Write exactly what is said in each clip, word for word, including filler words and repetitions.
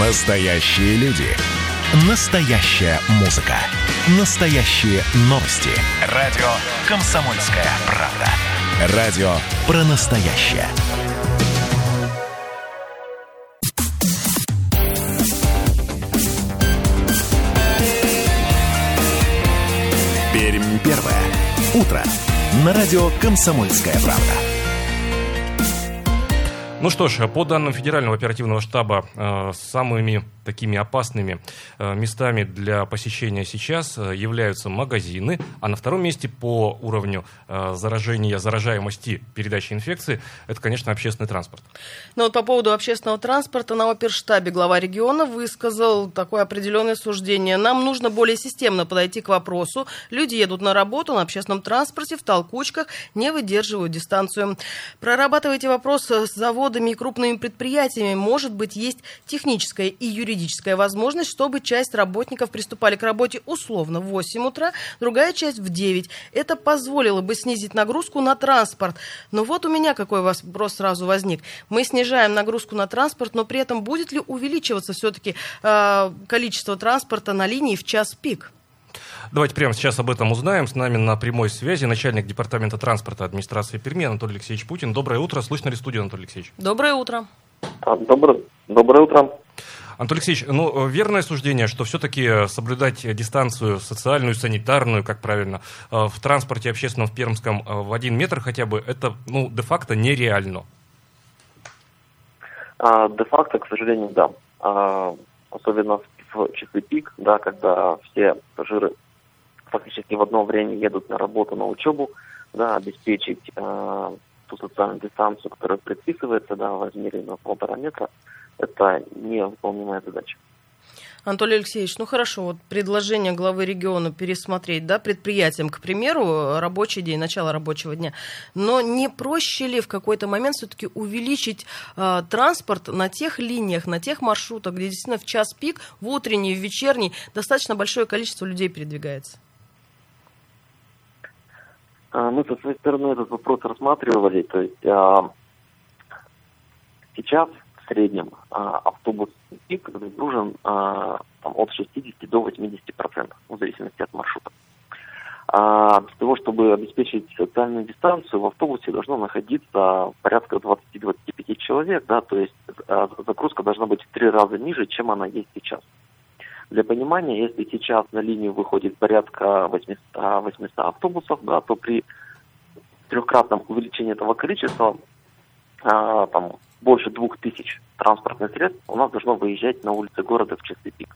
Настоящие люди. Настоящая музыка. Настоящие новости. Радио «Комсомольская правда». Радио про настоящее. Пермь первое. Утро. На радио «Комсомольская правда». Ну что ж, по данным Федерального оперативного штаба, э, самыми такими опасными э, местами для посещения сейчас э, являются магазины, а на втором месте по уровню э, заражения, заражаемости передачи инфекции, это, конечно, общественный транспорт. Но вот по поводу общественного транспорта на оперштабе глава региона высказал такое определенное суждение. Нам нужно более системно подойти к вопросу. Люди едут на работу на общественном транспорте, в толкучках, не выдерживают дистанцию. Прорабатывайте вопрос с заводом и крупными предприятиями, может быть, есть техническая и юридическая возможность, чтобы часть работников приступали к работе условно в восемь утра, другая часть в девять. Это позволило бы снизить нагрузку на транспорт. Но вот у меня какой вопрос сразу возник. Мы снижаем нагрузку на транспорт, но при этом будет ли увеличиваться все-таки э, количество транспорта на линии в час пик? Давайте прямо сейчас об этом узнаем. С нами на прямой связи начальник департамента транспорта администрации Перми Анатолий Алексеевич Путин. Доброе утро. Слышно ли студию, Анатолий Алексеевич? Доброе утро. Доброе, доброе утро. Анатолий Алексеевич, ну, верное суждение, что все-таки соблюдать дистанцию социальную, санитарную, как правильно, в транспорте общественном в Пермском в один метр хотя бы, это, ну, де-факто нереально? А, де-факто, к сожалению, да. А, особенно в часы пик, да, когда все пассажиры фактически в одно время едут на работу, на учебу, да, обеспечить э, ту социальную дистанцию, которая предписывается, да, в размере на полтора метра, это невыполнимая задача. Анатолий Алексеевич, ну хорошо, вот предложение главы региона пересмотреть, да, предприятиям, к примеру, рабочий день, начало рабочего дня, но не проще ли в какой-то момент все-таки увеличить э, транспорт на тех линиях, на тех маршрутах, где действительно в час пик, в утренний, в вечерний, достаточно большое количество людей передвигается? Мы со своей стороны этот вопрос рассматривали, то есть а, сейчас в среднем а, автобус пик загружен а, там, от шестьдесят до восьмидесяти процентов, в зависимости от маршрута. А, для того, чтобы обеспечить социальную дистанцию, в автобусе должно находиться порядка двадцать-двадцать пять человек, да, то есть а, загрузка должна быть в три раза ниже, чем она есть сейчас. Для понимания, если сейчас на линию выходит порядка восемьсот автобусов, да, то при трехкратном увеличении этого количества, а, там, больше двух тысяч транспортных средств у нас должно выезжать на улицы города в часы пик.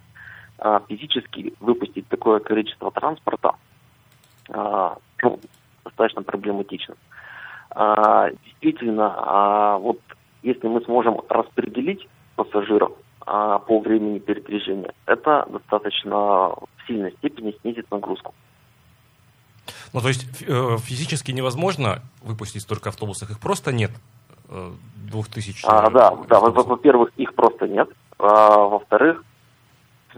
А, физически выпустить такое количество транспорта а, ну, достаточно проблематично. А, действительно, а, вот если мы сможем распределить пассажиров по времени передвижения, это достаточно в сильной степени снизит нагрузку. Ну, то есть физически невозможно выпустить столько автобусов, их просто нет, двух тысяч? А, да, да, во-первых, их просто нет, а, во-вторых,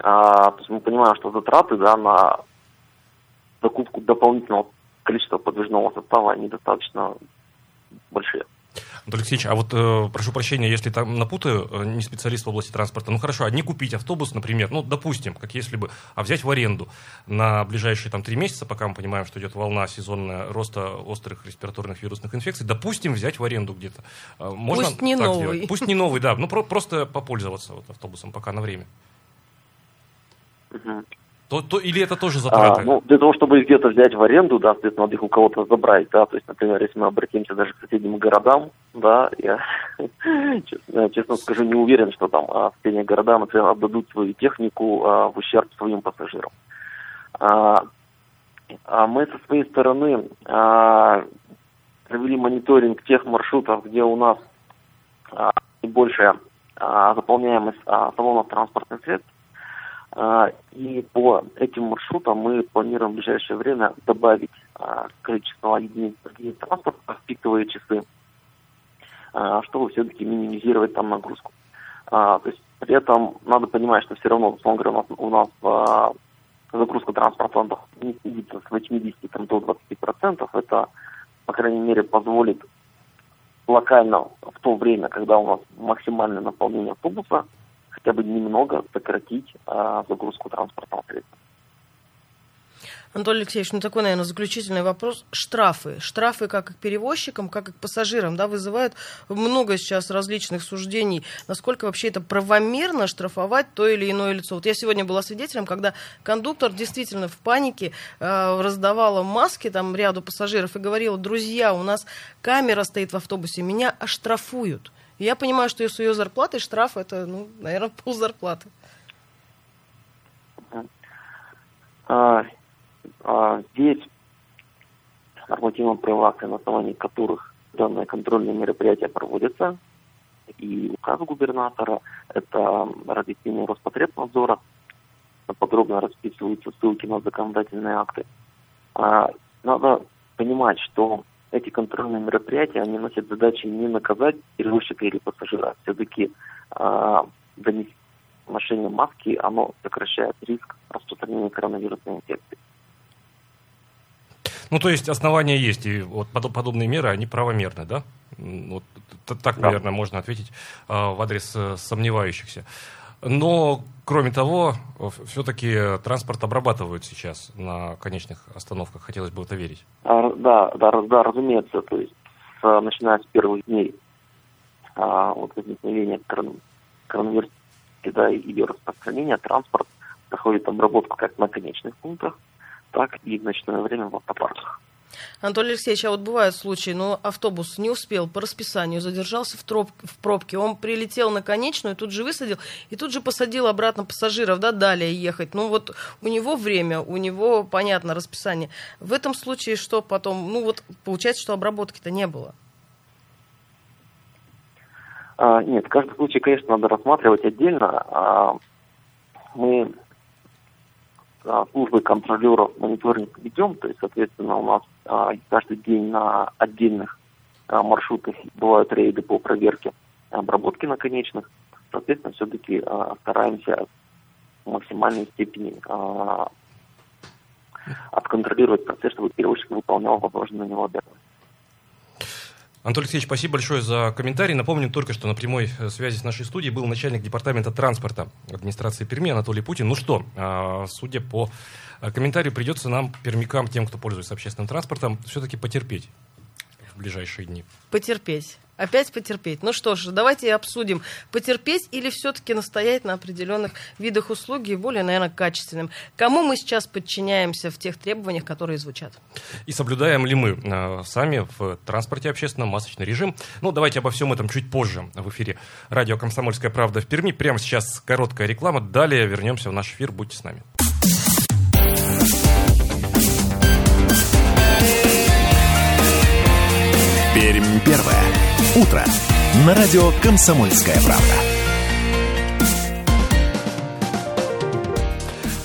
а, то есть мы понимаем, что затраты, да, на закупку дополнительного количества подвижного состава, они достаточно большие. Анатолий Алексеевич, а вот, э, прошу прощения, если там напутаю, э, не специалист в области транспорта, ну хорошо, а не купить автобус, например, ну, допустим, как если бы, а взять в аренду на ближайшие там три месяца, пока мы понимаем, что идет волна сезонная роста острых респираторных вирусных инфекций, допустим, взять в аренду где-то. Можно Пусть не так новый. Делать? Пусть не новый, да, ну про- просто попользоваться вот автобусом пока на время. Угу. То, то, или это тоже затраты? А, ну, для того, чтобы их где-то взять в аренду, да, соответственно, надо их у кого-то забрать, да, то есть, например, если мы обратимся даже к соседним городам, да, я, честно, честно скажу, не уверен, что там а, соседние города, например, отдадут свою технику а, в ущерб своим пассажирам. А, а мы со своей стороны а, провели мониторинг тех маршрутов, где у нас а, наибольшая а, заполняемость а, салонов транспортных средств. И по этим маршрутам мы планируем в ближайшее время добавить а, количество единиц транспорта в пиковые часы, а, чтобы все-таки минимизировать там нагрузку. А, то есть при этом надо понимать, что все равно, условно говоря, у нас, у нас а, загрузка транспорта не снизится с восьмидесяти до двадцати процентов. Это, по крайней мере, позволит локально в то время, когда у нас максимальное наполнение автобуса, хотя бы немного сократить а, загрузку транспортного средства. Анатолий Алексеевич, ну такой, наверное, заключительный вопрос. Штрафы. Штрафы как и перевозчикам, как и пассажирам, да, вызывают много сейчас различных суждений. Насколько вообще это правомерно штрафовать то или иное лицо? Вот я сегодня была свидетелем, когда кондуктор действительно в панике э, раздавала маски там ряду пассажиров и говорила: друзья, у нас камера стоит в автобусе, меня оштрафуют. И я понимаю, что с ее зарплатой штраф — это, ну, наверное, ползарплаты. А... Здесь нормативно-правовые акты, на основании которых данное контрольное мероприятие проводится, и указ губернатора, это разъяснение Роспотребнадзора, подробно расписываются ссылки на законодательные акты. Надо понимать, что эти контрольные мероприятия, они носят задачи не наказать перевозчика или пассажира, все-таки ношение маски, оно сокращает риск распространения коронавирусной инфекции. Ну, то есть основания есть, и вот подобные меры, они правомерны, да? Вот так, наверное, да. Можно ответить в адрес сомневающихся. Но, кроме того, все-таки транспорт обрабатывают сейчас на конечных остановках, хотелось бы в это верить. А, да, да, да, разумеется, то есть начиная с первых дней а, вот возникновения корон... коронавируса, да, и ее распространения, транспорт проходит обработку как на конечных пунктах, так и в ночное время в автопарках. Анатолий Алексеевич, а вот бывают случаи, но автобус не успел по расписанию, задержался в, троп, в пробке, он прилетел на конечную, тут же высадил, и тут же посадил обратно пассажиров, да, далее ехать. Ну вот у него время, у него, понятно, расписание. В этом случае что потом? Ну вот получается, что обработки-то не было. А, нет, каждый случай, конечно, надо рассматривать отдельно. А, мы... службы контролеров мониторинг ведем, то есть, соответственно, у нас а, каждый день на отдельных а, маршрутах бывают рейды по проверке обработки наконечных. Соответственно, все-таки а, стараемся в максимальной степени а, отконтролировать процесс, чтобы перевозчик выполнял возложенные на него обязанности. Анатолий Алексеевич, спасибо большое за комментарий. Напомню только, что на прямой связи с нашей студией был начальник департамента транспорта администрации Перми Анатолий Путин. Ну что, судя по комментарию, придется нам, пермякам, тем, кто пользуется общественным транспортом, все-таки потерпеть в ближайшие дни. Потерпеть. Опять потерпеть. Ну что ж, давайте обсудим, потерпеть или все-таки настоять на определенных видах услуги, более, наверное, качественным. Кому мы сейчас подчиняемся в тех требованиях, которые звучат? И соблюдаем ли мы э, сами в транспорте общественном масочный режим? Ну, давайте обо всем этом чуть позже в эфире. Радио «Комсомольская правда» в Перми. Прямо сейчас короткая реклама. Далее вернемся в наш эфир. Будьте с нами. Пермь первая. Утро на радио «Комсомольская правда».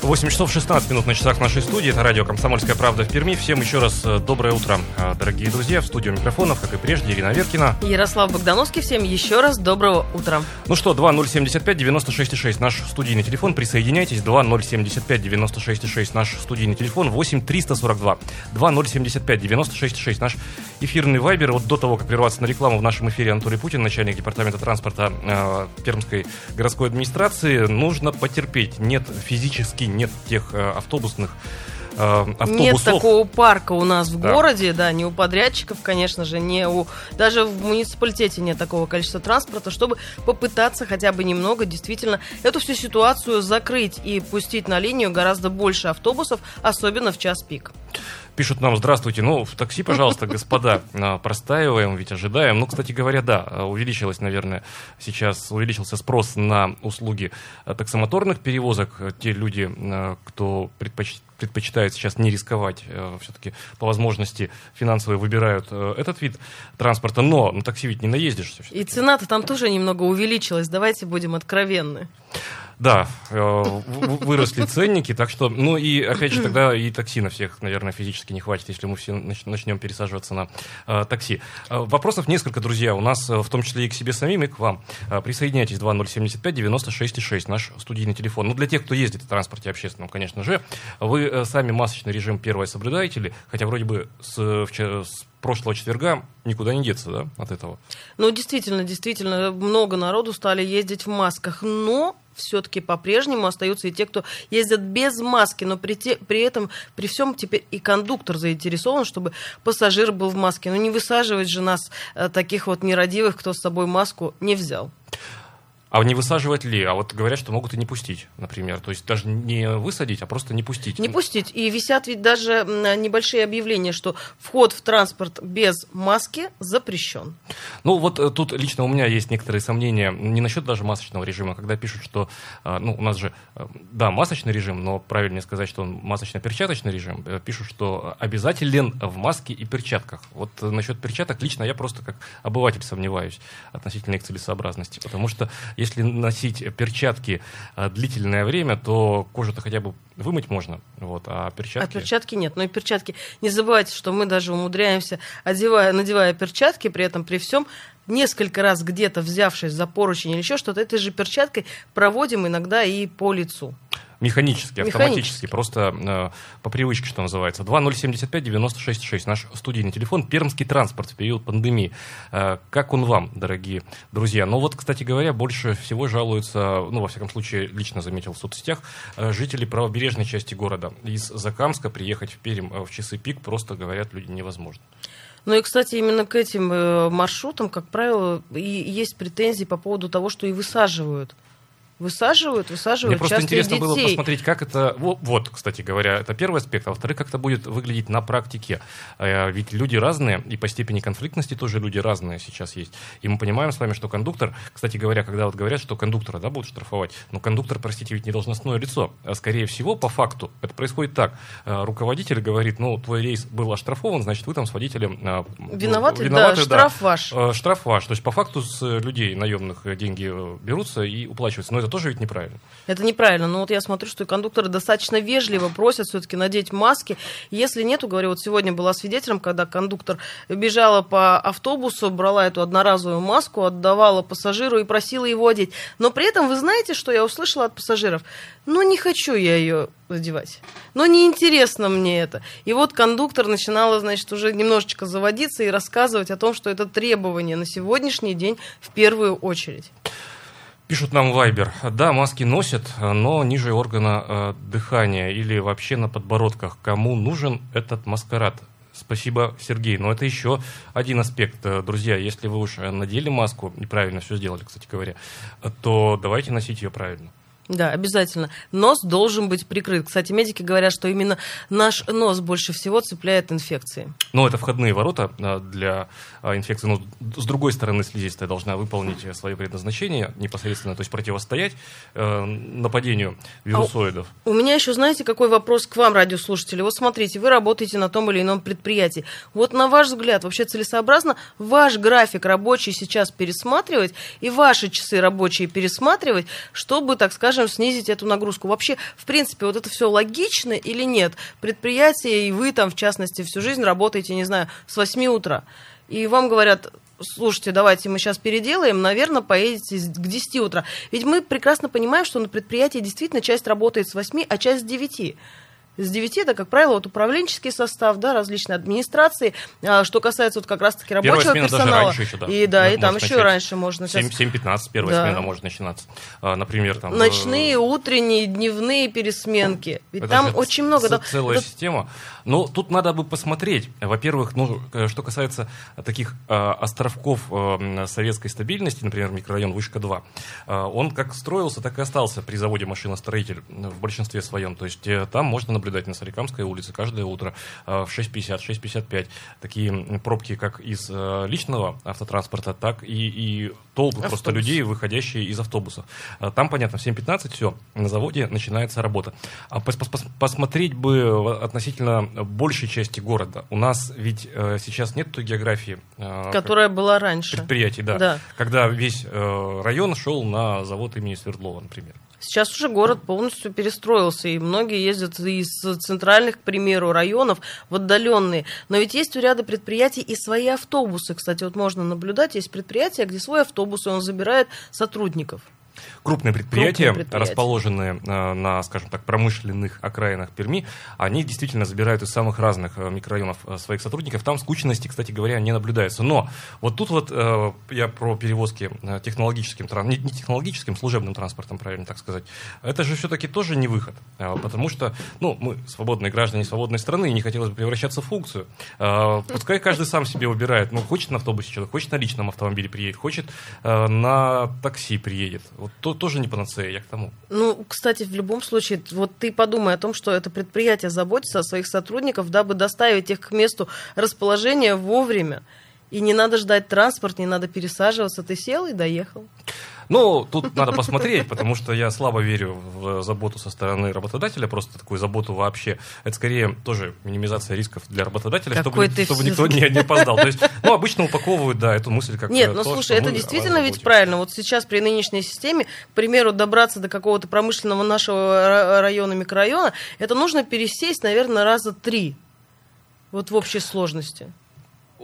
восемь часов шестнадцать минут на часах нашей студии. Это радио «Комсомольская правда» в Перми. Всем еще раз доброе утро, дорогие друзья. В студию микрофонов, как и прежде, Ирина Аверкина. Ярослав Богдановский. Всем еще раз доброго утра. Ну что, два ноль семь пять девять шесть шесть наш студийный телефон. Присоединяйтесь. два ноль семь пять девять шесть шесть наш студийный телефон. восемь триста сорок два двадцать ноль семьдесят пять девяносто шесть шесть наш эфирный вайбер. Вот до того, как прерваться на рекламу, в нашем эфире Анатолий Путин, начальник департамента транспорта э, Пермской городской администрации. Нужно потерпеть. Нет физически, нет тех э, автобусных э, автобусов. Нет такого парка у нас в да. городе, да, не у подрядчиков, конечно же, не у... Даже в муниципалитете нет такого количества транспорта, чтобы попытаться хотя бы немного действительно эту всю ситуацию закрыть и пустить на линию гораздо больше автобусов, особенно в час пик. Пишут нам: здравствуйте, ну, в такси, пожалуйста, господа, простаиваем, ведь ожидаем. Ну, кстати говоря, да, увеличилось, наверное, сейчас, увеличился спрос на услуги таксомоторных перевозок. Те люди, кто предпочитает, предпочитают сейчас не рисковать, все-таки по возможности финансовые выбирают этот вид транспорта, но на такси ведь не наездишься. И цена-то там тоже немного увеличилась, давайте будем откровенны. Да, выросли ценники, так что, ну и опять же тогда и такси на всех, наверное, физически не хватит, если мы все начнем пересаживаться на э, такси. Вопросов несколько, друзья, у нас, в том числе и к себе самим, и к вам. Присоединяйтесь, два ноль семь пять девять шесть шесть наш студийный телефон. Ну, для тех, кто ездит в транспорте общественном, конечно же, вы сами масочный режим первое соблюдаете ли? Хотя вроде бы с, вчера, с прошлого четверга никуда не деться, да, от этого? Ну, действительно, действительно, много народу стали ездить в масках, но все-таки по-прежнему остаются и те, кто ездят без маски, но при, те, при этом, при всем теперь и кондуктор заинтересован, чтобы пассажир был в маске. Ну, не высаживать же нас, таких вот нерадивых, кто с собой маску не взял. А не высаживать ли? А вот говорят, что могут и не пустить, например. То есть даже не высадить, а просто не пустить. Не пустить. И висят ведь даже небольшие объявления, что вход в транспорт без маски запрещен. Ну вот тут лично у меня есть некоторые сомнения. Не насчет даже масочного режима. Когда пишут, что ну, у нас же, да, масочный режим, но правильнее сказать, что он масочно-перчаточный режим. Пишут, что обязателен в маске и перчатках. Вот насчет перчаток лично я просто как обыватель сомневаюсь относительно их целесообразности. Потому что если носить перчатки длительное время, то кожу-то хотя бы вымыть можно, вот, а перчатки... А перчатки нет. Но и перчатки... Не забывайте, что мы даже умудряемся, одевая, надевая перчатки, при этом при всем, несколько раз где-то взявшись за поручень или еще что-то, этой же перчаткой проводим иногда и по лицу. Механически, автоматически, Механически. Просто э, по привычке, что называется. два ноль семь пять девять шесть шесть, наш студийный телефон. Пермский транспорт в период пандемии. Э, как он вам, дорогие друзья? Ну вот, кстати говоря, больше всего жалуются, ну, во всяком случае, лично заметил в соцсетях, э, жители правобережной части города. Из Закамска приехать в Пермь в часы пик, просто, говорят, люди, невозможно. Ну и, кстати, именно к этим маршрутам, как правило, и есть претензии по поводу того, что и высаживают. Высаживают, высаживают. Мне просто интересно детей. Было посмотреть, как это... Вот, кстати говоря, это первый аспект. А во-вторых, как это будет выглядеть на практике. Ведь люди разные, и по степени конфликтности тоже люди разные сейчас есть. И мы понимаем с вами, что кондуктор... Кстати говоря, когда вот говорят, что кондуктора, да, будут штрафовать, но кондуктор, простите, ведь не должностное лицо. А скорее всего, по факту, это происходит так. Руководитель говорит, ну, твой рейс был оштрафован, значит, вы там с водителем... Виноваты, ну, виноваты да, да, штраф ваш. Штраф ваш. То есть, по факту, с людей наемных деньги берутся и уплачиваются. Но это тоже ведь неправильно. Это неправильно, но вот я смотрю, что и кондукторы достаточно вежливо просят все-таки надеть маски. Если нету, говорю, вот сегодня была свидетелем, когда кондуктор бежала по автобусу, брала эту одноразовую маску, отдавала пассажиру и просила его одеть. Но при этом, вы знаете, что я услышала от пассажиров? Ну, не хочу я ее одевать. Но неинтересно мне это. И вот кондуктор начинала, значит, уже немножечко заводиться и рассказывать о том, что это требование на сегодняшний день в первую очередь. Пишут нам Вайбер. Да, маски носят, но ниже органа э, дыхания или вообще на подбородках. Кому нужен этот маскарад? Спасибо, Сергей. Но это еще один аспект. Друзья, если вы уж надели маску и правильно все сделали, кстати говоря, то давайте носить ее правильно. Да, обязательно. Нос должен быть прикрыт. Кстати, медики говорят, что именно наш нос больше всего цепляет инфекции. Ну, это входные ворота для инфекции. Но с другой стороны, слизистая должна выполнить свое предназначение непосредственно, то есть противостоять нападению вирусоидов. А у меня еще, знаете, какой вопрос к вам, радиослушатели? Вот смотрите, вы работаете на том или ином предприятии. Вот на ваш взгляд, вообще целесообразно ваш график рабочий сейчас пересматривать и ваши часы рабочие пересматривать, чтобы, так скажем, снизить эту нагрузку. Вообще, в принципе, вот это все логично или нет? Предприятие, и вы там, в частности, всю жизнь работаете, не знаю, с восьми утра. И вам говорят, слушайте, давайте мы сейчас переделаем, наверное, поедете к десяти утра. Ведь мы прекрасно понимаем, что на предприятии действительно часть работает с восьми, а часть с девяти. С девяти это, как правило, вот управленческий состав, да, различные администрации. А что касается вот как раз-таки рабочего персонала. Еще, да, и да, и там еще начать. Раньше можно. Сейчас... семь пятнадцать первая да. смена может начинаться. А, например, там... Ночные, утренние, дневные пересменки. Ведь это там очень ц- много... Это целая да... система. Но тут надо бы посмотреть. Во-первых, ну, что касается таких э, островков э, советской стабильности, например, микрорайон Вышка-два, э, он как строился, так и остался при заводе «Машиностроитель» в большинстве своем. То есть э, там можно наблюдать на Соликамской улице каждое утро в шесть пятьдесят, шесть пятьдесят пять такие пробки как из личного автотранспорта, так и, и толпы автобус. Просто людей, выходящие из автобусов. Там, понятно, в семь пятнадцать все, на заводе начинается работа. А посмотреть бы относительно большей части города. У нас ведь сейчас нет той географии, которая была раньше. Предприятий, да, да. Когда весь район шел на завод имени Свердлова, например. Сейчас уже город полностью перестроился, и многие ездят из центральных, к примеру, районов в отдаленные. Но ведь есть у ряда предприятий и свои автобусы. Кстати, вот можно наблюдать, есть предприятия, где свой автобус, и он забирает сотрудников. Крупные предприятия, Крупные предприятия. расположенные на, скажем так, промышленных окраинах Перми, они действительно забирают из самых разных микрорайонов своих сотрудников. Там скучности, кстати говоря, не наблюдается. Но вот тут вот я про перевозки технологическим, не технологическим, служебным транспортом, правильно так сказать. Это же все-таки тоже не выход, потому что, ну, мы свободные граждане свободной страны, и не хотелось бы превращаться в функцию. Пускай каждый сам себе выбирает. Ну, хочет на автобусе человек, хочет на личном автомобиле приедет, хочет на такси приедет. Вот то, тоже не панацея, я к тому. Ну, кстати, в любом случае, вот ты подумай о том, что это предприятие заботится о своих сотрудников, дабы доставить их к месту расположения вовремя. И не надо ждать транспорт, не надо пересаживаться. Ты сел и доехал. Ну, тут надо посмотреть, потому что я слабо верю в заботу со стороны работодателя, просто такую заботу вообще. Это скорее тоже минимизация рисков для работодателя, чтобы, чтобы никто не, не опоздал. То есть, ну, обычно упаковывают, да, эту мысль как-то. Нет, ну, слушай, это действительно ведь правильно. Вот сейчас при нынешней системе, к примеру, добраться до какого-то промышленного нашего района, микрорайона, это нужно пересесть, наверное, раза три. Вот в общей сложности.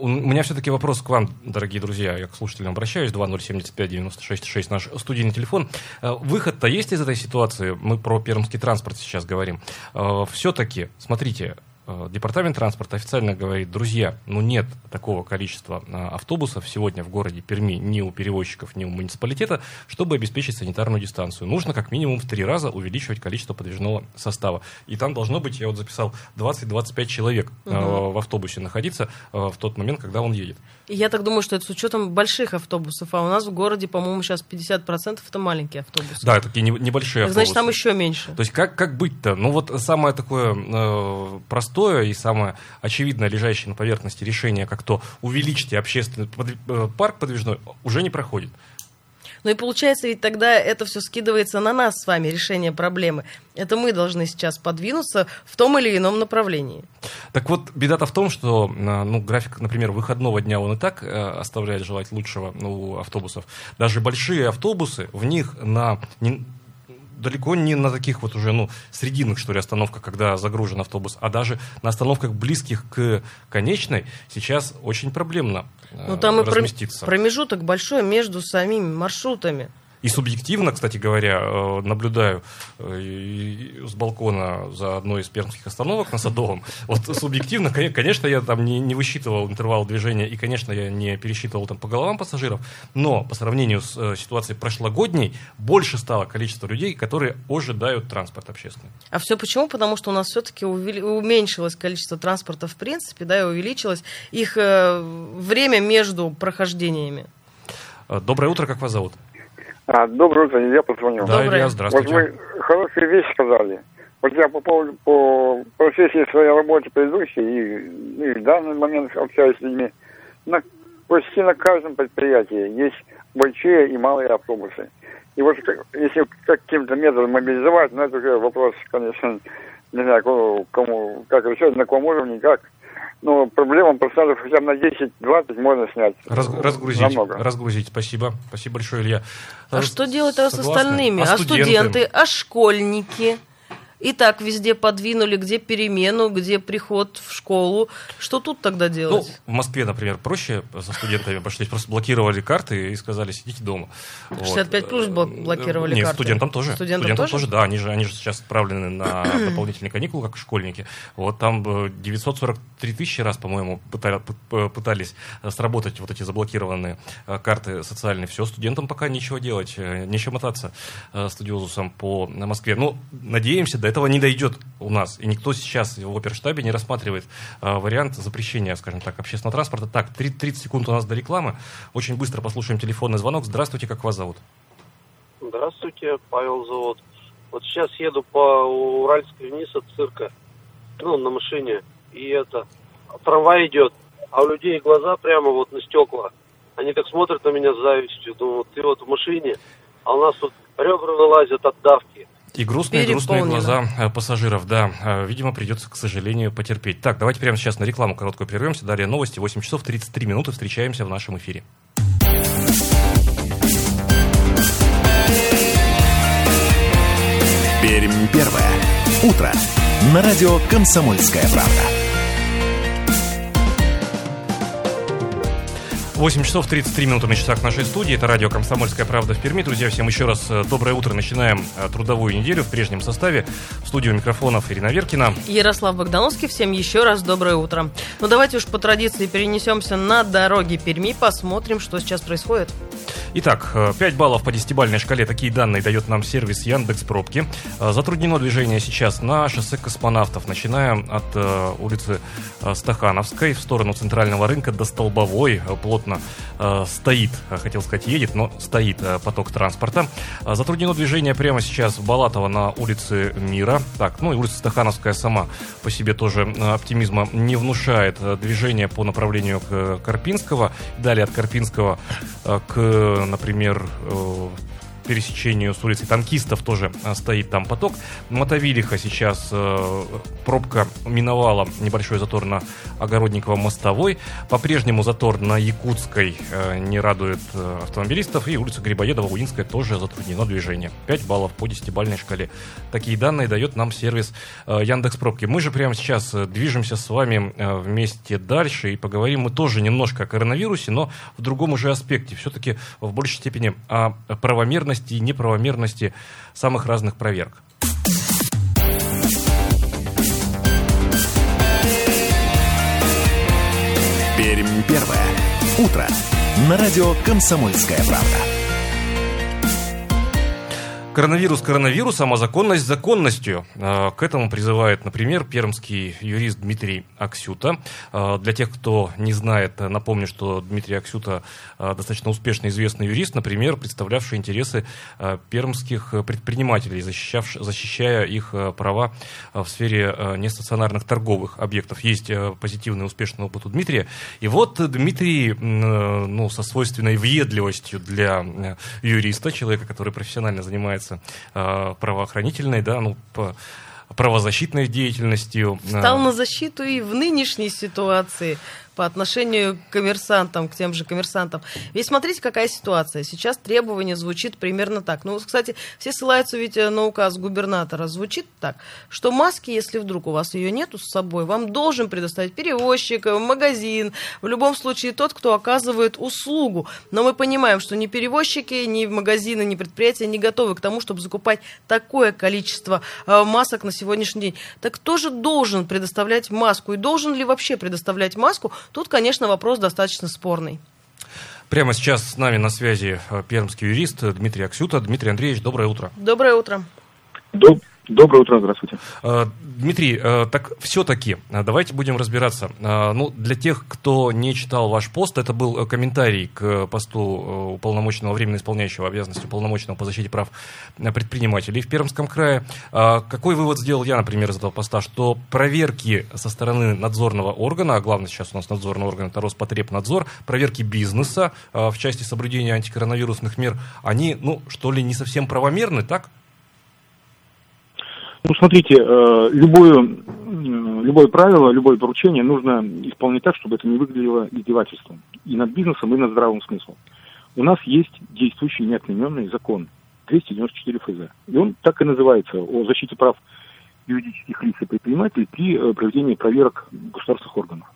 У меня все-таки вопрос к вам, дорогие друзья. Я к слушателям обращаюсь. два ноль семь пять девять шесть шесть наш студийный телефон. Выход-то есть из этой ситуации? Мы про пермский транспорт сейчас говорим. Все-таки, смотрите, Департамент транспорта официально говорит: друзья, ну нет такого количества автобусов сегодня в городе Перми ни у перевозчиков, ни у муниципалитета, чтобы обеспечить санитарную дистанцию. Нужно как минимум в три раза увеличивать количество подвижного состава. И там должно быть, я вот записал, двадцать-двадцать пять человек угу. в автобусе находиться в тот момент, когда он едет. Я так думаю, что это с учетом больших автобусов, а у нас в городе, по-моему, сейчас пятьдесят процентов это маленькие автобусы. Да, такие небольшие автобусы. Значит, там еще меньше. То есть как, как быть-то? Ну вот самое такое э, простое и самое очевидное, лежащее на поверхности решение, как то увеличьте общественный парк подвижной, уже не проходит. Ну и получается, ведь тогда это все скидывается на нас с вами, решение проблемы. Это мы должны сейчас подвинуться в том или ином направлении. Так вот, беда-то в том, что ну, график, например, выходного дня, он и так оставляет желать лучшего у автобусов. Даже большие автобусы, в них на... далеко не на таких вот уже, ну, срединных, что ли, остановках, когда загружен автобус, а даже на остановках, близких к конечной, сейчас очень проблемно разместиться. Ну, там разместиться. И промежуток большой между самими маршрутами. И субъективно, кстати говоря, наблюдаю с балкона за одной из пермских остановок на Садовом. Вот субъективно, конечно, я там не, не высчитывал интервал движения, и, конечно, я не пересчитывал там по головам пассажиров, но по сравнению с ситуацией прошлогодней, больше стало количество людей, которые ожидают транспорт общественный. А все почему? Потому что у нас все-таки уменьшилось количество транспорта в принципе, да, и увеличилось их время между прохождениями. Доброе утро, как вас зовут? А, доброе утро, Илья позвонил. Да, Илья, здравствуйте. Вот вы хорошие вещи сказали. Вот я по поводу, по профессии своей работы предыдущей и, и в данный момент общаюсь с людьми. На, почти на каждом предприятии есть большие и малые автобусы. И вот если каким-то методом мобилизовать, ну это уже вопрос, конечно, не знаю, кому, кому как решать, на каком уровне, как. Но проблему процентов хотя бы на десять-двадцать можно снять. Раз, разгрузить, намного. разгрузить, спасибо. Спасибо большое, Илья. А, а что делать с остальными? А, а студенты? студенты, а школьники? И так везде подвинули, где перемену, где приход в школу. Что тут тогда делать? Ну, в Москве, например, проще со студентами пошлись. Просто блокировали карты и сказали, сидите дома. шестьдесят пять плюс блокировали Нет, карты. Нет, студентам тоже. Студентам, студентам тоже? тоже, да. Они же, они же сейчас отправлены на дополнительные каникулы, как школьники. Вот там девятьсот сорок три тысячи раз, по-моему, пытались сработать вот эти заблокированные карты социальные. Все, студентам пока нечего делать, нечего мотаться студиозусам по Москве. Ну, надеемся, да. Этого не дойдет у нас. И никто сейчас в оперштабе не рассматривает э, вариант запрещения, скажем так, общественного транспорта. Так, тридцать секунд у нас до рекламы. Очень быстро послушаем телефонный звонок. Здравствуйте, как вас зовут? Здравствуйте, Павел зовут. Вот сейчас еду по Уральской вниз от цирка. Ну, на машине. И это... Трамвай идет. А у людей глаза прямо вот на стекла. Они как смотрят на меня с завистью. Думают, ты вот в машине. А у нас тут ребра вылазят от давки. И грустные, грустные глаза пассажиров, да. Видимо, придется, к сожалению, потерпеть. Так, давайте прямо сейчас на рекламу короткую прервемся. Далее новости. восемь часов тридцать три минуты. Встречаемся в нашем эфире. Пермь первое. Утро. На радио «Комсомольская правда». восемь часов тридцать три минуты на часах нашей студии. Это радио «Комсомольская правда» в Перми. Друзья, всем еще раз доброе утро. Начинаем трудовую неделю в прежнем составе. В студии у микрофонов Ирина Аверкина. Ярослав Богдановский. Всем еще раз доброе утро. Ну, давайте уж по традиции перенесемся на дороги Перми. Посмотрим, что сейчас происходит. Итак, пять баллов по десятибалльной шкале. Такие данные дает нам сервис Яндекс.Пробки. Затруднено движение сейчас на шоссе Космонавтов. Начинаем от улицы Стахановской в сторону Центрального рынка до Столбовой. Плотно стоит, хотел сказать едет, но стоит поток транспорта. Затруднено движение прямо сейчас в Балатово на улице Мира. Так, ну и улица Стахановская сама по себе тоже оптимизма не внушает. Движение по направлению к Карпинского. Далее от Карпинского к, например, пересечению с улицей Танкистов тоже стоит там поток. Мотовилиха сейчас э, пробка миновала небольшой затор на Огородниково-Мостовой. По-прежнему затор на Якутской э, не радует э, автомобилистов. И улица Грибоедова-Удинская тоже затруднено движение. пять баллов по десятибалльной шкале. Такие данные дает нам сервис э, Яндекс.Пробки. Мы же прямо сейчас движемся с вами э, вместе дальше. И поговорим мы тоже немножко о коронавирусе, но в другом уже аспекте. Все-таки в большей степени о правомерности и неправомерности самых разных проверок. Пермь первое. Утро. На радио «Комсомольская правда». Коронавирус коронавирусом, а законность законностью. К этому призывает, например, пермский юрист Дмитрий Аксюта. Для тех, кто не знает, напомню, что Дмитрий Аксюта достаточно успешно известный юрист, например, представлявший интересы пермских предпринимателей, защищая их права в сфере нестационарных торговых объектов. Есть позитивный успешный опыт у Дмитрия. И вот Дмитрий, ну, со свойственной въедливостью для юриста, человека, который профессионально занимается правоохранительной, да, ну, по правозащитной деятельностью. Встал на защиту и в нынешней ситуации по отношению к коммерсантам, к тем же коммерсантам. Ведь смотрите, какая ситуация. Сейчас требование звучит примерно так. Ну, кстати, все ссылаются ведь на указ губернатора. Звучит так, что маски, если вдруг у вас ее нету с собой, вам должен предоставить перевозчик, магазин, в любом случае тот, кто оказывает услугу. Но мы понимаем, что ни перевозчики, ни магазины, ни предприятия не готовы к тому, чтобы закупать такое количество масок на сегодняшний день. Так кто же должен предоставлять маску? И должен ли вообще предоставлять маску? Тут, конечно, вопрос достаточно спорный. Прямо сейчас с нами на связи пермский юрист Дмитрий Аксюта. Дмитрий Андреевич, доброе утро. Доброе утро. Доб- доброе утро, здравствуйте. Дмитрий, так все-таки давайте будем разбираться. Ну, для тех, кто не читал ваш пост, это был комментарий к посту уполномоченного, временно исполняющего обязанности уполномоченного по защите прав предпринимателей в Пермском крае. Какой вывод сделал я, например, из этого поста? Что проверки со стороны надзорного органа, а главное сейчас у нас надзорный орган, это Роспотребнадзор, проверки бизнеса в части соблюдения антикоронавирусных мер, они, ну, что ли, не совсем правомерны, так? Ну, смотрите, любое, любое правило, любое поручение нужно исполнять так, чтобы это не выглядело издевательством. И над бизнесом, и над здравым смыслом. У нас есть действующий неотмененный закон двести девяносто четыре эф зэ. И он так и называется: о защите прав юридических лиц и предпринимателей при проведении проверок государственных органов.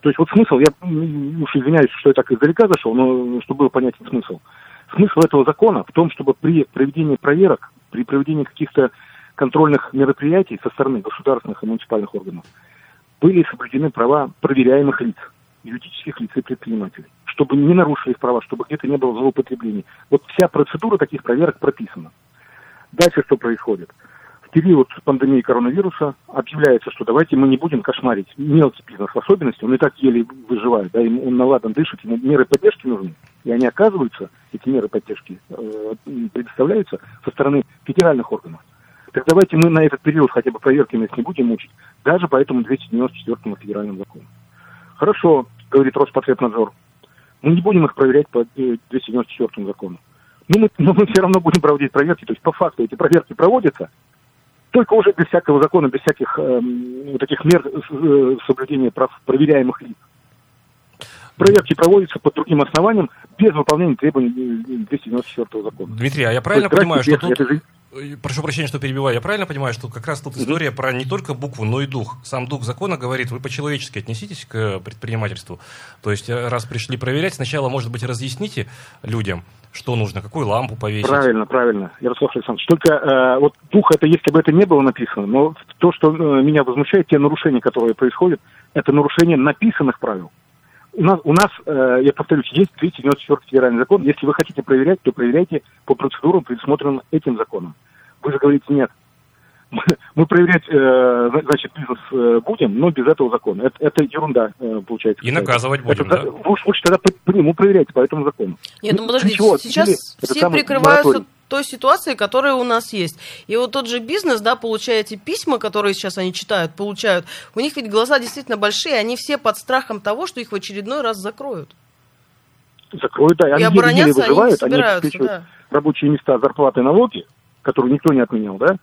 То есть вот смысл, я уж извиняюсь, что я так издалека зашел, но чтобы был понятен смысл. Смысл этого закона в том, чтобы при проведении проверок, при проведении каких-то контрольных мероприятий со стороны государственных и муниципальных органов были соблюдены права проверяемых лиц, юридических лиц и предпринимателей, чтобы не нарушили их права, чтобы где-то не было злоупотреблений. Вот вся процедура таких проверок прописана. Дальше что происходит? В период пандемии коронавируса объявляется, что давайте мы не будем кошмарить мелкий бизнес в особенности, он и так еле выживает, да, он наладан дышит, ему меры поддержки нужны, и они оказываются, эти меры поддержки э, предоставляются со стороны федеральных органов. Так давайте мы на этот период хотя бы проверками их не будем мучить, даже по этому двести девяносто четвёртому федеральному закону. Хорошо, говорит Роспотребнадзор, мы не будем их проверять по двести девяносто четвёртому закону. Но мы, но мы все равно будем проводить проверки, то есть по факту эти проверки проводятся, только уже без всякого закона, без всяких э, таких мер э, соблюдения прав проверяемых лиц. Проверки проводятся по другим основаниям без выполнения требований двести девяносто четвёртого закона. Дмитрий, а я правильно есть, понимаю, что тут... Прошу прощения, что перебиваю. Я правильно понимаю, что как раз тут история про не только букву, но и дух. Сам дух закона говорит, вы по-человечески отнеситесь к предпринимательству. То есть, раз пришли проверять, сначала, может быть, разъясните людям, что нужно, какую лампу повесить. Правильно, правильно, Ярослав Александрович. Только э, вот дух, это если бы это не было написано, но то, что э, меня возмущает, те нарушения, которые происходят, это нарушение написанных правил. У нас, у нас э, я повторюсь, есть двести девяносто четвёртый федеральный закон. Если вы хотите проверять, то проверяйте по процедурам, предусмотренным этим законом. Вы же говорите, нет. Мы, мы проверять, э, значит, бизнес э, будем, но без этого закона. Это, это ерунда, э, получается. И наказывать это, будем, да? Вы уж лучше тогда по нему проверяйте, по этому закону. Нет, ну подождите, ничего, сейчас это все прикрываются... Мораторий. Той ситуации, которая у нас есть. И вот тот же бизнес, да, получаете письма, которые сейчас они читают, получают. У них ведь глаза действительно большие, они все под страхом того, что их в очередной раз закроют. Закроют, да. И они обороняться они не собираются, да. Рабочие места, зарплаты, налоги, которые никто не отменял, да.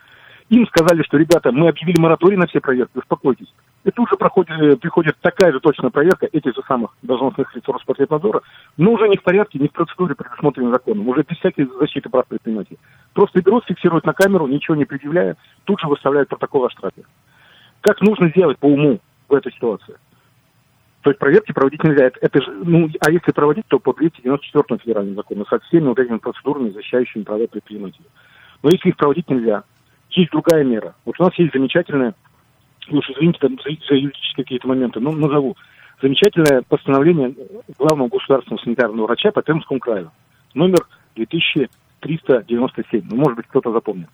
Им сказали, что, ребята, мы объявили мораторий на все проверки, успокойтесь. И тут же проходит, приходит такая же точная проверка этих же самых должностных лиц Роспотребнадзора, но уже не в порядке, не в процедуре, предусмотренной законом, уже без всякой защиты прав предпринимателей. Просто берут, фиксируют на камеру, ничего не предъявляя, тут же выставляют протокол о штрафе. Как нужно сделать по уму в этой ситуации? То есть проверки проводить нельзя. Это, это же, ну, а если проводить, то по двести девяносто четвёртому федеральному закону, со всеми вот этими процедурами, защищающими права предпринимателей. Но если их проводить нельзя, есть другая мера. Вот у нас есть замечательное, уж извините, там за юридические какие-то моменты, но назову. Замечательное постановление главного государственного санитарного врача по Пермскому краю. Номер две тысячи триста девяносто семь. Ну, может быть, кто-то запомнит.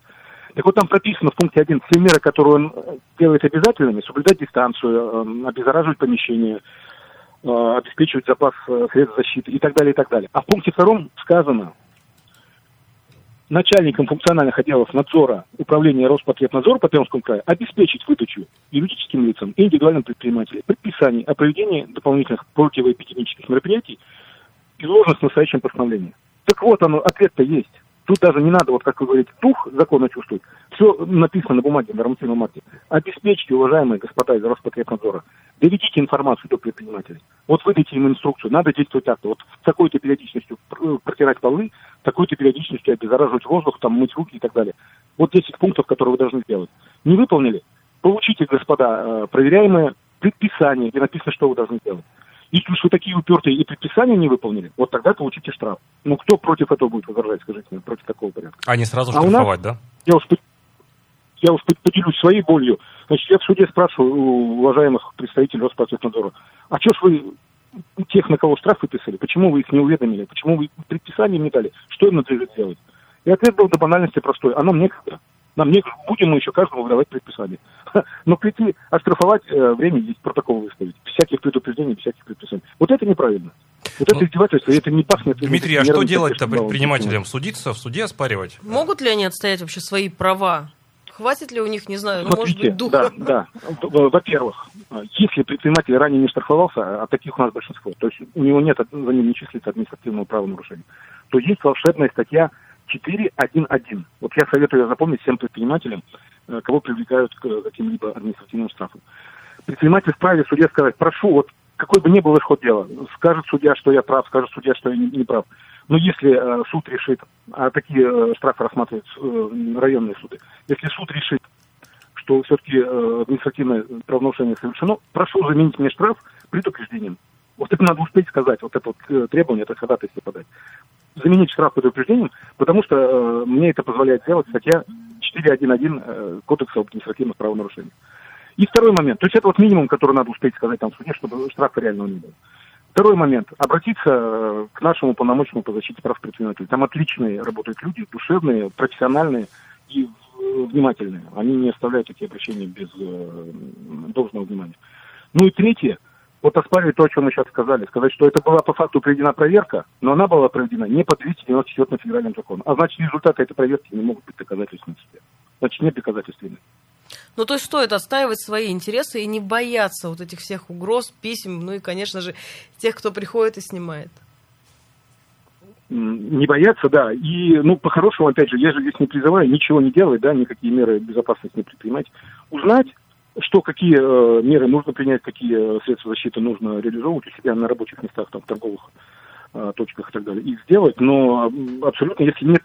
Так вот, там прописано в пункте один все меры, которые он делает обязательными. Соблюдать дистанцию, обеззараживать помещение, обеспечивать запас средств защиты и так далее, и так далее. А в пункте втором сказано: начальником функциональных отделов надзора управления Роспотребнадзора по Пермскому краю обеспечить выдачу юридическим лицам и индивидуальным предпринимателям предписаний о проведении дополнительных противоэпидемических мероприятий, изложенных в настоящем постановлении. Так вот оно, ответ-то есть. Тут даже не надо, вот как вы говорите, дух закона чувствовать. Все написано на бумаге, на нормативном акте. Обеспечьте, уважаемые господа из Роспотребнадзора, доведите информацию до предпринимателей. Вот выдайте им инструкцию, надо действовать так-то. Вот с такой-то периодичностью протирать полы, с такой-то периодичностью обеззараживать воздух, там мыть руки и так далее. Вот десять пунктов, которые вы должны сделать. Не выполнили? Получите, господа, проверяемые предписание, где написано, что вы должны делать. Если уж вы такие упертые и предписания не выполнили, вот тогда получите штраф. Ну, кто против этого будет возражать, скажите мне, против такого порядка? А не сразу штрафовать, а да? Я уж, я уж поделюсь своей болью. Значит, я в суде спрашиваю у уважаемых представителей Роспотребнадзора, а что ж вы тех, на кого штраф выписали, почему вы их не уведомили, почему вы предписание не дали, что им надлежит делать? И ответ был до банальности простой, а нам некогда. Нам некогда, будем мы еще каждому выдавать предписание. Но прийти, оштрафовать э, время есть, протокол выставить. Всяких предупреждений, всяких предписаний. Вот это неправильно. Вот это ну, издевательство, это не пахнет... Дмитрий, а что делать-то предпринимателям? Судиться, в суде оспаривать? Могут ли они отстоять вообще свои права? Хватит ли у них, не знаю, смотрите, может быть, духа? Да, да. Во-первых, если предприниматель ранее не штрафовался, а таких у нас большинство, то есть у него нет, за ним не числится административного правонарушения, то есть волшебная статья четыре один один. Вот я советую ее запомнить всем предпринимателям, кого привлекают к каким-либо административным штрафам. Предприниматель вправе судье сказать: прошу, вот какой бы ни был исход дела, скажет судья, что я прав, скажет судья, что я не, не прав. Но если э, суд решит, а такие э, штрафы рассматривают э, районные суды, если суд решит, что все-таки э, административное правонарушение совершено, прошу заменить мне штраф предупреждением. Вот это надо успеть сказать, вот это вот э, требование, это ходатайство подать. Заменить штраф предупреждением, потому что э, мне это позволяет сделать статья четыре один один э, Кодекса об административных правонарушениях. И второй момент, то есть это вот минимум, который надо успеть сказать там в суде, чтобы штрафа реального не было. Второй момент, обратиться к нашему полномочному по защите прав предпринимателей. Там отличные работают люди, душевные, профессиональные и внимательные. Они не оставляют эти обращения без э, должного внимания. Ну и третье, вот оспаривать то, о чем мы сейчас сказали, сказать, что это была по факту проведена проверка, но она была проведена не по двести девяносто четвёртому федеральному закону. А значит, результаты этой проверки не могут быть доказательственными. Значит, нет доказательств вины. Ну, то есть стоит отстаивать свои интересы и не бояться вот этих всех угроз, писем, ну и, конечно же, тех, кто приходит и снимает. Не бояться, да. И, ну, по-хорошему, опять же, я же здесь не призываю ничего не делать, да, никакие меры безопасности не предпринимать. Узнать, что, какие э, меры нужно принять, какие средства защиты нужно реализовывать у себя на рабочих местах, там, в торговых э, точках и так далее, их сделать. Но абсолютно, если нет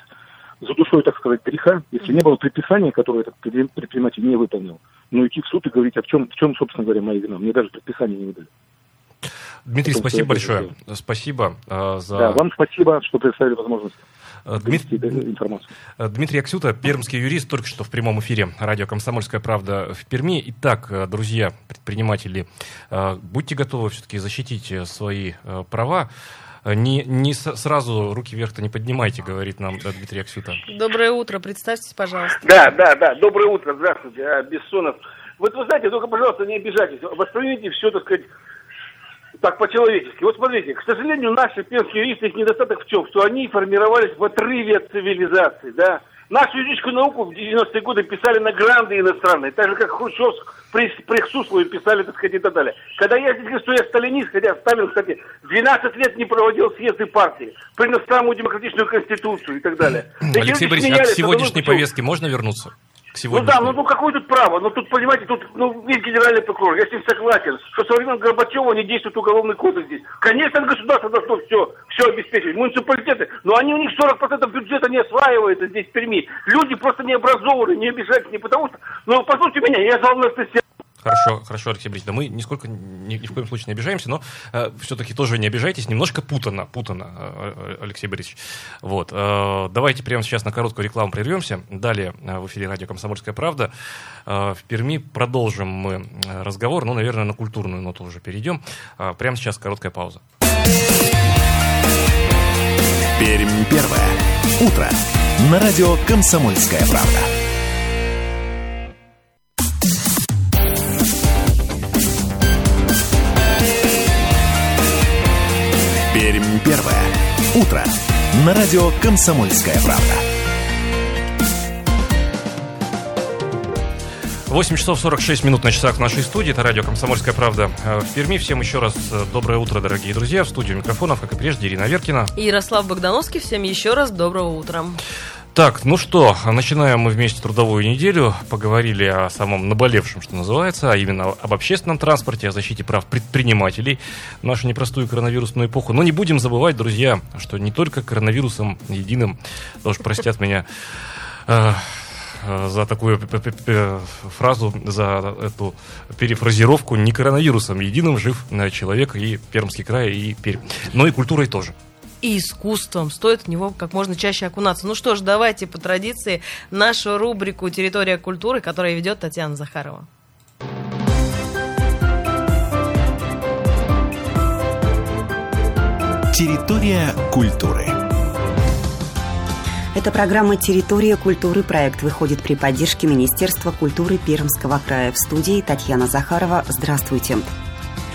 за душой, так сказать, греха, если не было предписания, которое этот предприниматель не выполнил, но идти в суд и говорить, а в чем, в чем, собственно говоря, моя вина. Мне даже предписания не выдали. Дмитрий, Потому спасибо большое. Делаю. Спасибо э, за... Да, вам спасибо, что предоставили возможность. Дмитрий, Дмитрий Аксюта, пермский юрист, только что в прямом эфире радио «Комсомольская правда» в Перми. Итак, друзья, предприниматели, будьте готовы все-таки защитить свои права. Не, не сразу руки вверх-то не поднимайте, говорит нам да, Дмитрий Аксюта. Доброе утро, представьтесь, пожалуйста. Да, да, да, доброе утро, здравствуйте, Бессонов. Вот вы знаете, только, пожалуйста, не обижайтесь, восстановите все, так сказать, так, по-человечески. Вот смотрите, к сожалению, наши пермские юристы, их недостаток в чем? Что они формировались в отрыве от цивилизации, да. Нашу юридическую науку в девяностые годы писали на гранды иностранные, так же, как Хрущев при, при Суслове писали, так сказать, и так далее. Когда я здесь говорю, что я сталинист, хотя Сталин, кстати, двенадцать лет не проводил съезды партии, принес самую демократичную конституцию и так далее. Алексей Борисович, а к сегодняшней повестке можно вернуться? Ну да, ну, ну какое тут право? Ну тут, понимаете, тут ну, весь генеральный прокурор, я с ним согласен, что со времен Горбачева не действует уголовный кодекс здесь. Конечно, государство должно все, все обеспечить, муниципалитеты, но они у них сорок процентов бюджета не осваивается здесь в Перми. Люди просто не образованы, не обижают, не потому что... Ну, послушайте меня, я звал на сессию. Хорошо, хорошо, Алексей Борисович, да мы нисколько, ни, ни в коем случае не обижаемся, но э, все-таки тоже не обижайтесь, немножко путано, путано, э, Алексей Борисович. Вот, э, давайте прямо сейчас на короткую рекламу прервемся, далее э, в эфире радио «Комсомольская правда», э, в Перми продолжим мы разговор, ну, наверное, на культурную ноту уже перейдем, э, прямо сейчас короткая пауза. Пермь первое. Утро. На радио «Комсомольская правда». Пермь первое. Утро. На радио «Комсомольская правда». восемь часов сорок шесть минут на часах в нашей студии. Это радио «Комсомольская правда» в Перми. Всем еще раз доброе утро, дорогие друзья. В студию микрофонов, как и прежде, Ирина Аверкина. И Ярослав Богдановский. Всем еще раз доброго утра. Так, ну что, начинаем мы вместе трудовую неделю. Поговорили о самом наболевшем, что называется, а именно об общественном транспорте, о защите прав предпринимателей в нашу непростую коронавирусную эпоху. Но не будем забывать, друзья, что не только коронавирусом единым, потому что простят меня э, э, за такую э, фразу, за эту перефразировку, не коронавирусом единым жив человек и Пермский край, и Пермь, но и культурой тоже. И искусством. Стоит в него как можно чаще окунаться. Ну что ж, давайте по традиции нашу рубрику «Территория культуры», которую ведет Татьяна Захарова. Территория культуры. Эта программа «Территория культуры» проект выходит при поддержке Министерства культуры Пермского края. В студии Татьяна Захарова. Здравствуйте.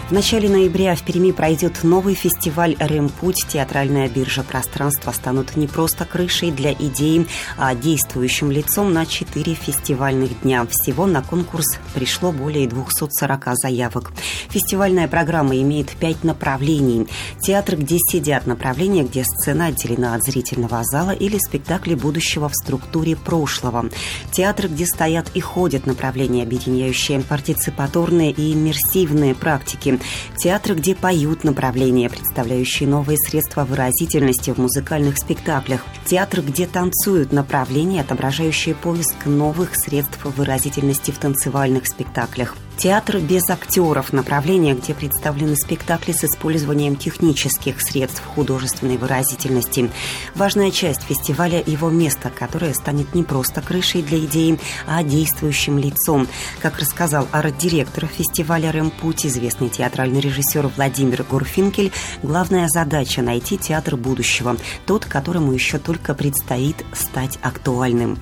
В начале ноября в Перми пройдет новый фестиваль «Рэмпуть». Театральная биржа пространства станут не просто крышей для идеи, а действующим лицом на четыре фестивальных дня. Всего на конкурс пришло более двести сорок заявок. Фестивальная программа имеет пять направлений. Театр, где сидят, направление, где сцена отделена от зрительного зала, или спектакли будущего в структуре прошлого. Театр, где стоят и ходят, направление, объединяющее партиципаторные и иммерсивные практики. Театры, где поют, направления, представляющие новые средства выразительности в музыкальных спектаклях. Театры, где танцуют, направления, отображающие поиск новых средств выразительности в танцевальных спектаклях. Театр без актеров, направление, где представлены спектакли с использованием технических средств художественной выразительности. Важная часть фестиваля – его место, которое станет не просто крышей для идеи, а действующим лицом. Как рассказал арт-директор фестиваля «Рэмпуть», известный театральный режиссер Владимир Гурфинкель, главная задача – найти театр будущего, тот, которому еще только предстоит стать актуальным.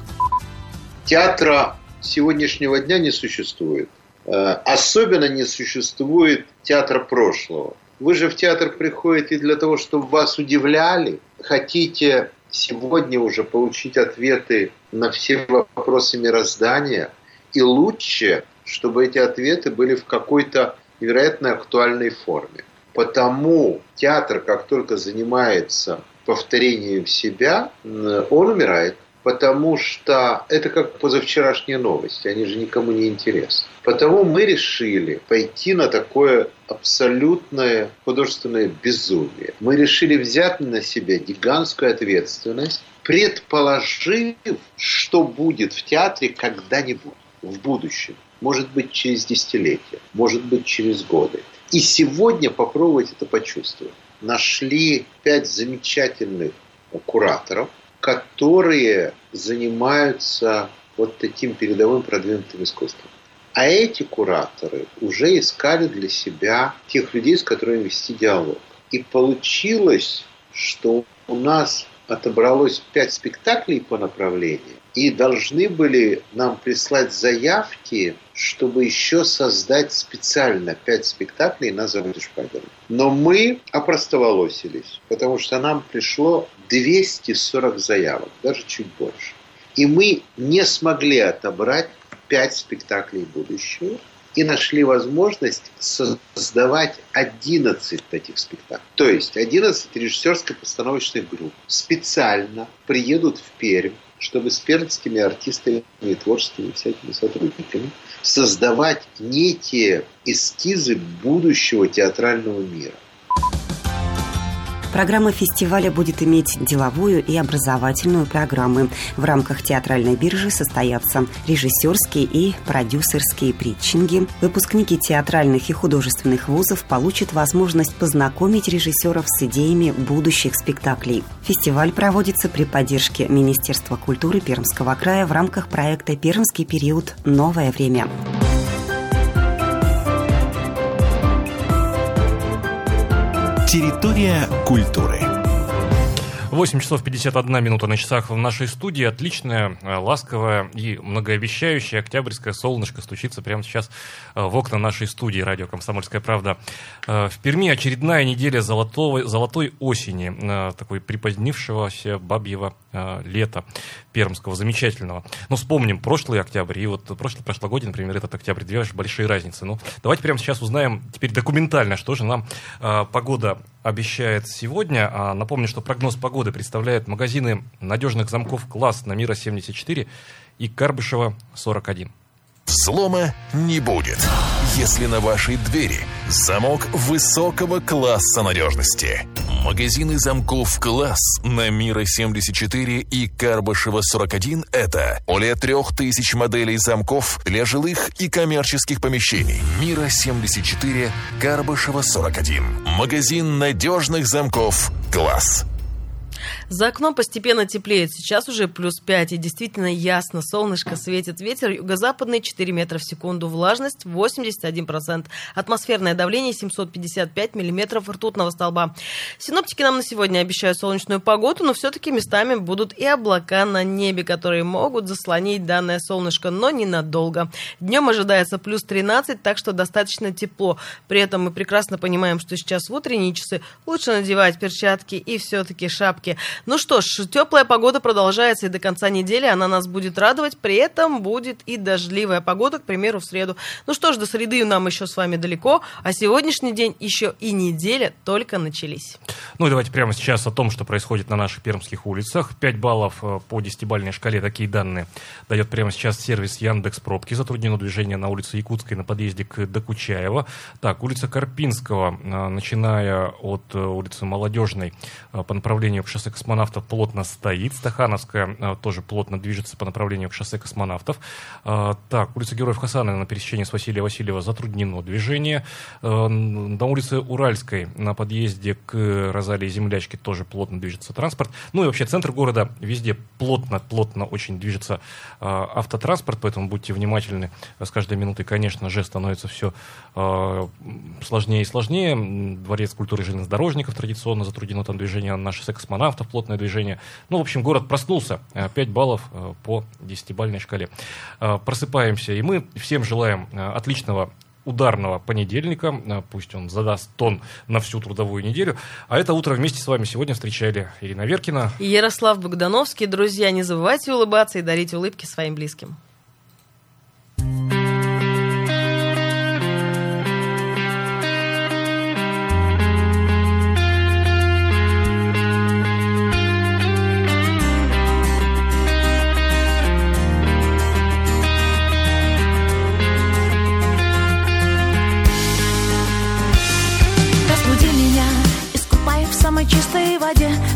Театра сегодняшнего дня не существует. Особенно не существует театра прошлого. Вы же в театр приходите для того, чтобы вас удивляли. Хотите сегодня уже получить ответы на все вопросы мироздания. И лучше, чтобы эти ответы были в какой-то невероятно актуальной форме. Потому театр, как только занимается повторением себя, он умирает. потому что это как позавчерашние новости, они же никому не интересны. Потому мы решили пойти на такое абсолютное художественное безумие. Мы решили взять на себя гигантскую ответственность, предположив, что будет в театре когда-нибудь в будущем. Может быть, через десятилетия, может быть, через годы. И сегодня попробовать это почувствовать. Нашли пять замечательных кураторов, которые занимаются вот таким передовым продвинутым искусством. А эти кураторы уже искали для себя тех людей, с которыми вести диалог. И получилось, что у нас отобралось пять спектаклей по направлению, и должны были нам прислать заявки, чтобы еще создать специально пять спектаклей на заводе Шпайдер. Но мы опростоволосились, потому что нам пришло двести сорок заявок, даже чуть больше. И мы не смогли отобрать пять спектаклей будущего и нашли возможность создавать одиннадцать таких спектаклей. То есть одиннадцать режиссерско-постановочных групп специально приедут в Пермь, чтобы с пермскими артистами и творческими всякими сотрудниками создавать некие эскизы будущего театрального мира. Программа фестиваля будет иметь деловую и образовательную программы. В рамках театральной биржи состоятся режиссерские и продюсерские притчинги. Выпускники театральных и художественных вузов получат возможность познакомить режиссеров с идеями будущих спектаклей. Фестиваль проводится при поддержке Министерства культуры Пермского края в рамках проекта «Пермский период. Новое время». Территория культуры. восемь часов пятьдесят одна минута на часах в нашей студии. Отличное, ласковое и многообещающее октябрьское солнышко стучится прямо сейчас в окна нашей студии. Радио «Комсомольская правда». В Перми очередная неделя золотого, золотой осени, такой припозднившегося бабьего лета пермского, замечательного. Но вспомним прошлый октябрь и вот прошлый, прошлогодний, например, этот октябрь. Две большие разницы. Ну, давайте прямо сейчас узнаем теперь документально, что же нам погода обещает сегодня. Напомню, что прогноз погоды представляют магазины надежных замков «Класс» на Мира семьдесят четыре и Карбышева сорок один. Слома не будет, если на вашей двери замок высокого класса надежности. Магазины замков «Класс» на Мира семьдесят четыре и Карбышева сорок один – это более трех тысяч моделей замков для жилых и коммерческих помещений. Мира семьдесят четыре, Карбышева сорок один. Магазин надежных замков «Класс». За окном постепенно теплеет. Сейчас уже плюс пять, и действительно ясно. Солнышко светит, ветер юго-западный четыре метра в секунду, влажность восемьдесят один процент. Атмосферное давление семьсот пятьдесят пять миллиметров ртутного столба. Синоптики нам на сегодня обещают солнечную погоду, но все-таки местами будут и облака на небе, которые могут заслонить данное солнышко, но ненадолго. Днем ожидается плюс тринадцать, так что достаточно тепло. При этом мы прекрасно понимаем, что сейчас в утренние часы лучше надевать перчатки и все-таки шапки. Ну что ж, теплая погода продолжается, и до конца недели она нас будет радовать. При этом будет и дождливая погода, к примеру, в среду. Ну что ж, до среды нам еще с вами далеко, а сегодняшний день еще и неделя только начались. Ну и давайте прямо сейчас о том, что происходит на наших пермских улицах. пять баллов по десятибалльной шкале, такие данные дает прямо сейчас сервис Яндекс.Пробки. Затруднено движение на улице Якутской на подъезде к Докучаево. Так, улица Карпинского, начиная от улицы Молодежной по направлению к шоссе Космонавтов, плотно стоит. Стахановская тоже плотно движется по направлению к шоссе Космонавтов. Так, улица Героев Хасанова на пересечении с Василия Васильева затруднено движение. На улице Уральской на подъезде к Розалии Землячки тоже плотно движется транспорт. Ну и вообще центр города везде плотно-плотно очень движется автотранспорт, поэтому будьте внимательны. С каждой минутой, конечно же, становится все сложнее и сложнее. Дворец культуры железнодорожников традиционно затруднено там движение на шоссе Космонавтов. Плотное движение. Ну, в общем, город проснулся. пять баллов по десятибалльной шкале. Просыпаемся. И мы всем желаем отличного ударного понедельника. Пусть он задаст тон на всю трудовую неделю. А это утро вместе с вами сегодня встречали Ирина Аверкина и Ярослав Богдановский. Друзья, не забывайте улыбаться и дарить улыбки своим близким.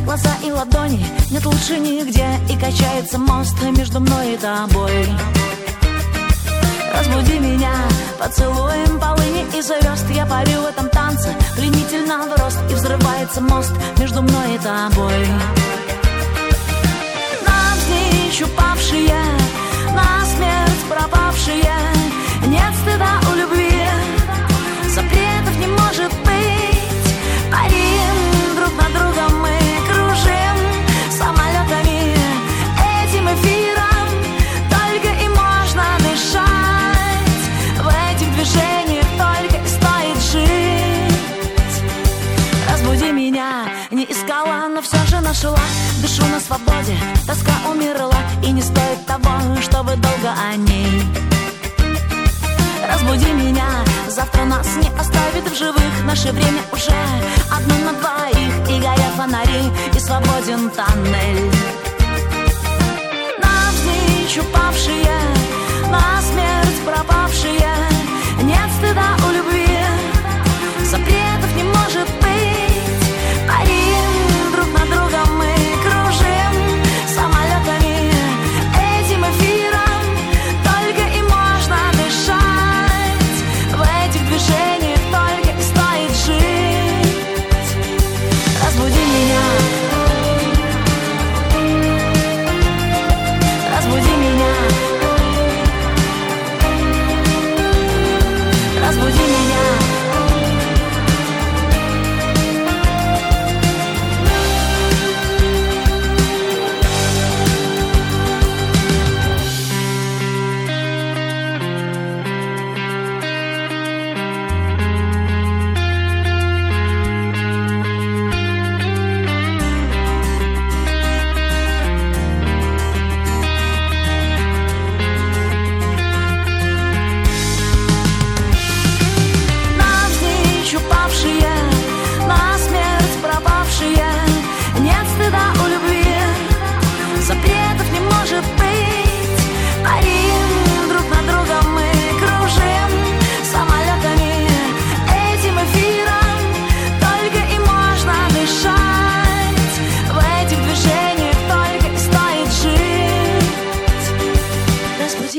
глаза и ладони, нет лучше нигде, и качается мост между мной и тобой. Разбуди меня поцелуем полыни и звезд, я парю в этом танце пленительно в рост, и взрывается мост между мной и тобой. Навзничь упавшие, насмерть пропавшие, нет стыда у любви, запретов не может быть. Парим друг над другом, мы кружим самолетами, этим эфиром только и можно дышать, в этих движениях только и стоит жить. Разбуди меня, не искала, но все же нашла, дышу на свободе, тоска умерла, и не стоит того, чтобы долго о ней. Разбуди меня, завтра нас не оставит в живых, наше время уже одно на двоих, и горят фонари, и свободен тоннель. Навзничь упавшие, насмерть пропавшие, нет стыда у любви, запретов не может быть. Парим друг на друга, мы кружим самолетами, этим эфиром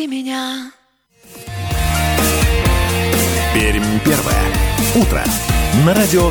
меня. Пермь первое. Утро. На радио